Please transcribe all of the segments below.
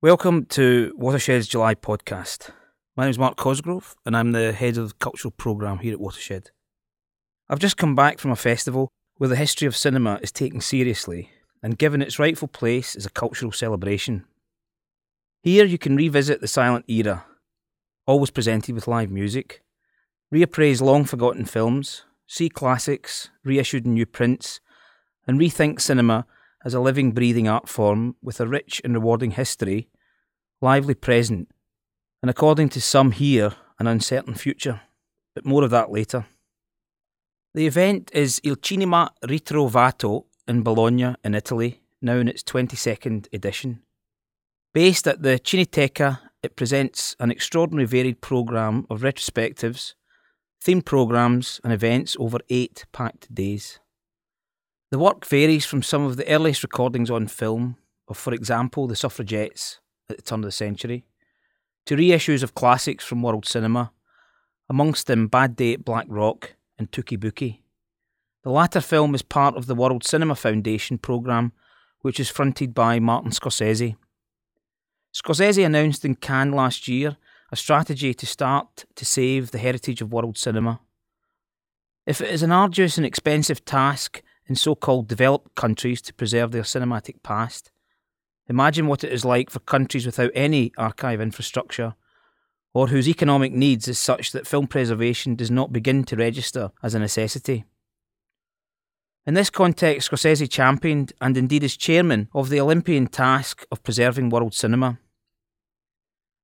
Welcome to Watershed's July podcast. My name is Mark Cosgrove and I'm the head of the cultural programme here at Watershed. I've just come back from a festival where the history of cinema is taken seriously and given its rightful place as a cultural celebration. Here you can revisit the silent era, always presented with live music, reappraise long forgotten films, see classics, reissued in new prints, and rethink cinema as a living, breathing art form with a rich and rewarding history, lively present, and according to some here, an uncertain future, but more of that later. The event is Il Cinema Ritrovato in Bologna in Italy, now in its 22nd edition. Based at the Cineteca, it presents an extraordinary varied programme of retrospectives, themed programmes and events over 8 packed days. The work varies from some of the earliest recordings on film of, for example, the suffragettes at the turn of the century, to reissues of classics from world cinema, amongst them Bad Day at Black Rock and Touki Bouki. The latter film is part of the World Cinema Foundation programme, which is fronted by Martin Scorsese. Scorsese announced in Cannes last year a strategy to start to save the heritage of world cinema. If it is an arduous and expensive task in so-called developed countries to preserve their cinematic past, imagine what it is like for countries without any archive infrastructure, or whose economic needs is such that film preservation does not begin to register as a necessity. In this context, Scorsese championed, and indeed is chairman, of the Olympian task of preserving world cinema.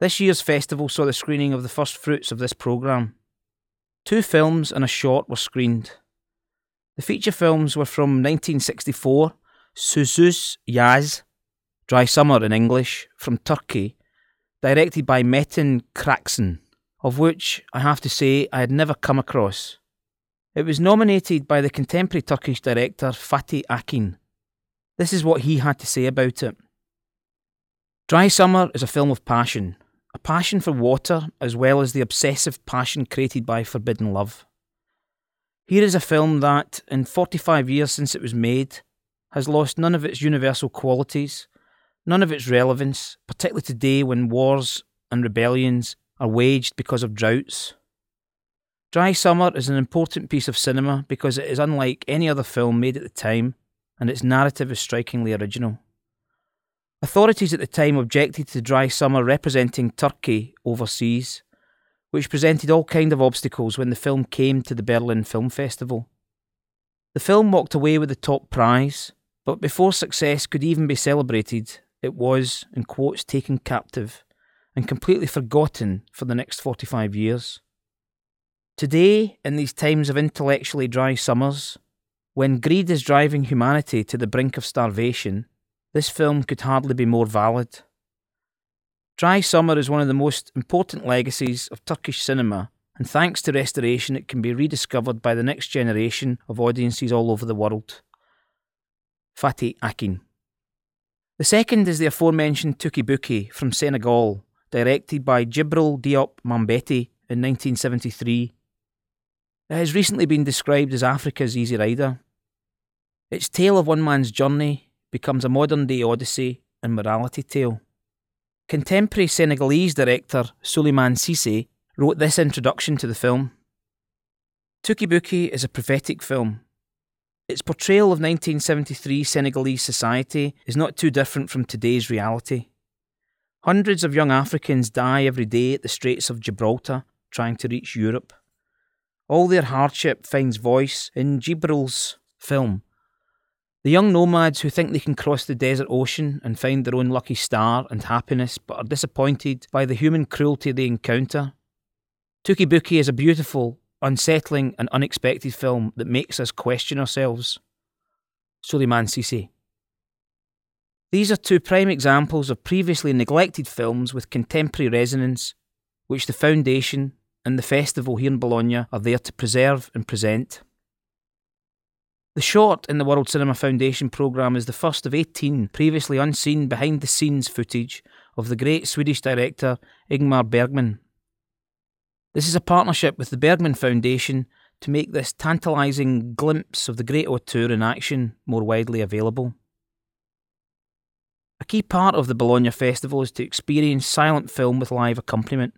This year's festival saw the screening of the first fruits of this programme. 2 films and a short were screened. The feature films were from 1964, Susuz Yaz, Dry Summer in English, from Turkey, directed by Metin Erksan, of which, I have to say, I had never come across. It was nominated by the contemporary Turkish director Fatih Akin. This is what he had to say about it. Dry Summer is a film of passion, a passion for water as well as the obsessive passion created by forbidden love. Here is a film that, in 45 years since it was made, has lost none of its universal qualities, none of its relevance, particularly today when wars and rebellions are waged because of droughts. Dry Summer is an important piece of cinema because it is unlike any other film made at the time, and its narrative is strikingly original. Authorities at the time objected to Dry Summer representing Turkey overseas, which presented all kinds of obstacles when the film came to the Berlin Film Festival. The film walked away with the top prize, but before success could even be celebrated, it was, in quotes, taken captive and completely forgotten for the next 45 years. Today, in these times of intellectually dry summers, when greed is driving humanity to the brink of starvation, this film could hardly be more valid. Dry Summer is one of the most important legacies of Turkish cinema, and thanks to restoration it can be rediscovered by the next generation of audiences all over the world. Fatih Akin. The second is the aforementioned Touki Bouki from Senegal, directed by Djibril Diop Mambéty in 1973. It has recently been described as Africa's Easy Rider. Its tale of one man's journey becomes a modern-day odyssey and morality tale. Contemporary Senegalese director Souleymane Cissé wrote this introduction to the film. Touki Bouki is a prophetic film. Its portrayal of 1973 Senegalese society is not too different from today's reality. Hundreds of young Africans die every day at the Straits of Gibraltar trying to reach Europe. All their hardship finds voice in Djibril's film. The young nomads who think they can cross the desert ocean and find their own lucky star and happiness, but are disappointed by the human cruelty they encounter. Touki Bouki is a beautiful, unsettling and unexpected film that makes us question ourselves. Souleymane Cissé. These are 2 prime examples of previously neglected films with contemporary resonance, which the Foundation and the festival here in Bologna are there to preserve and present. The short in the World Cinema Foundation programme is the first of 18 previously unseen behind-the-scenes footage of the great Swedish director Ingmar Bergman. This is a partnership with the Bergman Foundation to make this tantalising glimpse of the great auteur in action more widely available. A key part of the Bologna Festival is to experience silent film with live accompaniment.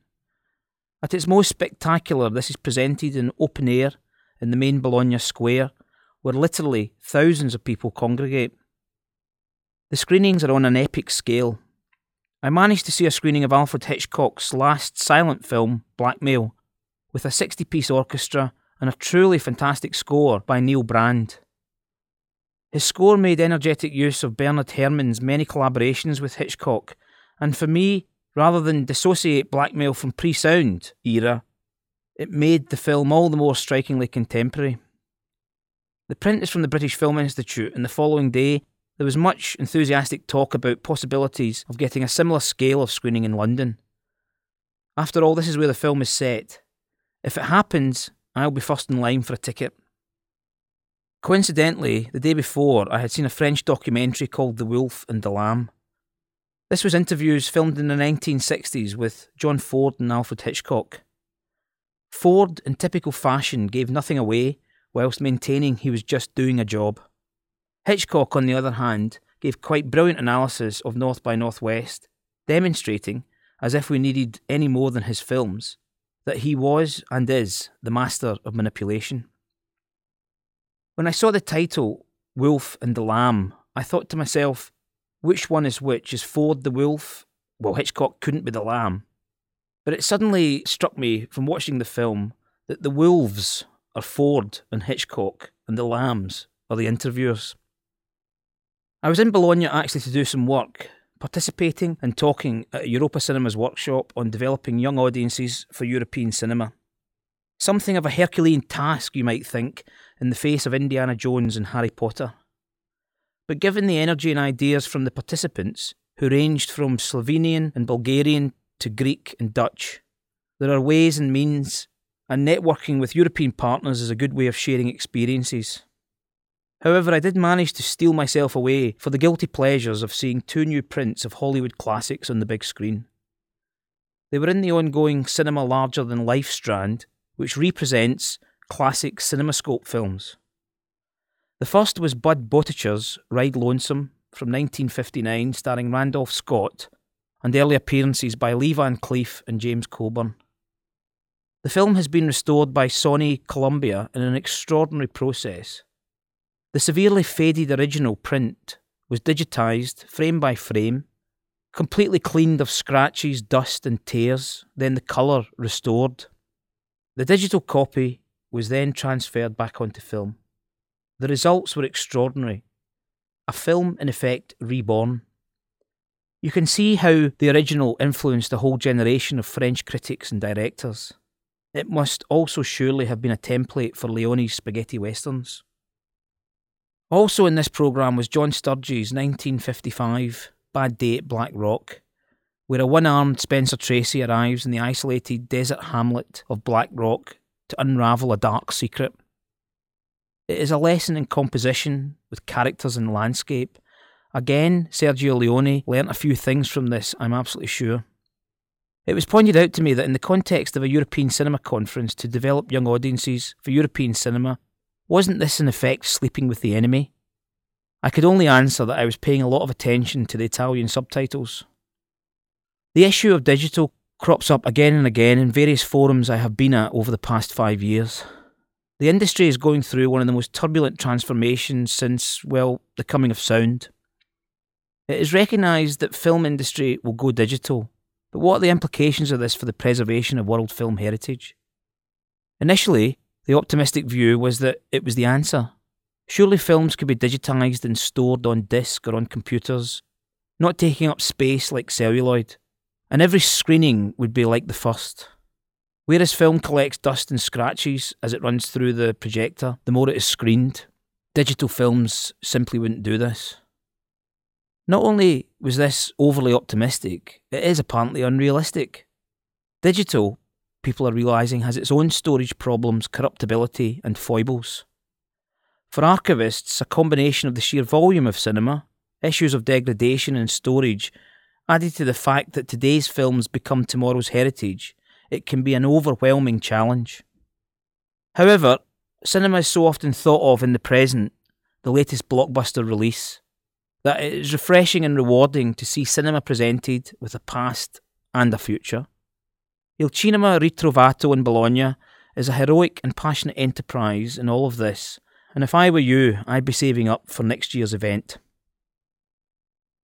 At its most spectacular, this is presented in open air in the main Bologna square, where literally thousands of people congregate. The screenings are on an epic scale. I managed to see a screening of Alfred Hitchcock's last silent film, Blackmail, with a 60-piece orchestra and a truly fantastic score by Neil Brand. His score made energetic use of Bernard Herrmann's many collaborations with Hitchcock, and for me, rather than dissociate Blackmail from pre-sound era, it made the film all the more strikingly contemporary. The print is from the British Film Institute, and the following day there was much enthusiastic talk about possibilities of getting a similar scale of screening in London. After all, this is where the film is set. If it happens, I'll be first in line for a ticket. Coincidentally, the day before, I had seen a French documentary called The Wolf and the Lamb. This was interviews filmed in the 1960s with John Ford and Alfred Hitchcock. Ford, in typical fashion, gave nothing away whilst maintaining he was just doing a job. Hitchcock, on the other hand, gave quite brilliant analysis of North by Northwest, demonstrating, as if we needed any more than his films, that he was, and is, the master of manipulation. When I saw the title, Wolf and the Lamb, I thought to myself, which one is which? Is Ford the wolf? Well, Hitchcock couldn't be the lamb. But it suddenly struck me from watching the film that the wolves are Ford and Hitchcock, and the lambs are the interviewers. I was in Bologna actually to do some work, participating and talking at Europa Cinema's workshop on developing young audiences for European cinema. Something of a Herculean task, you might think, in the face of Indiana Jones and Harry Potter. But given the energy and ideas from the participants, who ranged from Slovenian and Bulgarian to Greek and Dutch, there are ways and means, and networking with European partners is a good way of sharing experiences. However, I did manage to steal myself away for the guilty pleasures of seeing two new prints of Hollywood classics on the big screen. They were in the ongoing Cinema Larger Than Life strand, which represents classic CinemaScope films. The first was Bud Botticher's Ride Lonesome from 1959, starring Randolph Scott, and early appearances by Lee Van Cleef and James Coburn. The film has been restored by Sony Columbia in an extraordinary process. The severely faded original print was digitised frame by frame, completely cleaned of scratches, dust and tears, then the colour restored. The digital copy was then transferred back onto film. The results were extraordinary. A film, in effect, reborn. You can see how the original influenced a whole generation of French critics and directors. It must also surely have been a template for Leone's spaghetti westerns. Also in this programme was John Sturges' 1955 Bad Day at Black Rock, where a one-armed Spencer Tracy arrives in the isolated desert hamlet of Black Rock to unravel a dark secret. It is a lesson in composition, with characters and landscape. Again, Sergio Leone learnt a few things from this, I'm absolutely sure. It was pointed out to me that in the context of a European cinema conference to develop young audiences for European cinema, wasn't this in effect sleeping with the enemy? I could only answer that I was paying a lot of attention to the Italian subtitles. The issue of digital crops up again and again in various forums I have been at over the past 5 years. The industry is going through one of the most turbulent transformations since, well, the coming of sound. It is recognised that film industry will go digital, but what are the implications of this for the preservation of world film heritage? Initially, the optimistic view was that it was the answer. Surely films could be digitised and stored on disc or on computers, not taking up space like celluloid, and every screening would be like the first. Whereas film collects dust and scratches as it runs through the projector, the more it is screened, digital films simply wouldn't do this. Not only was this overly optimistic, it is apparently unrealistic. Digital, people are realising, has its own storage problems, corruptibility and foibles. For archivists, a combination of the sheer volume of cinema, issues of degradation and storage, added to the fact that today's films become tomorrow's heritage, it can be an overwhelming challenge. However, cinema is so often thought of in the present, the latest blockbuster release, that it is refreshing and rewarding to see cinema presented with a past and a future. Il Cinema Ritrovato in Bologna is a heroic and passionate enterprise in all of this, and if I were you, I'd be saving up for next year's event.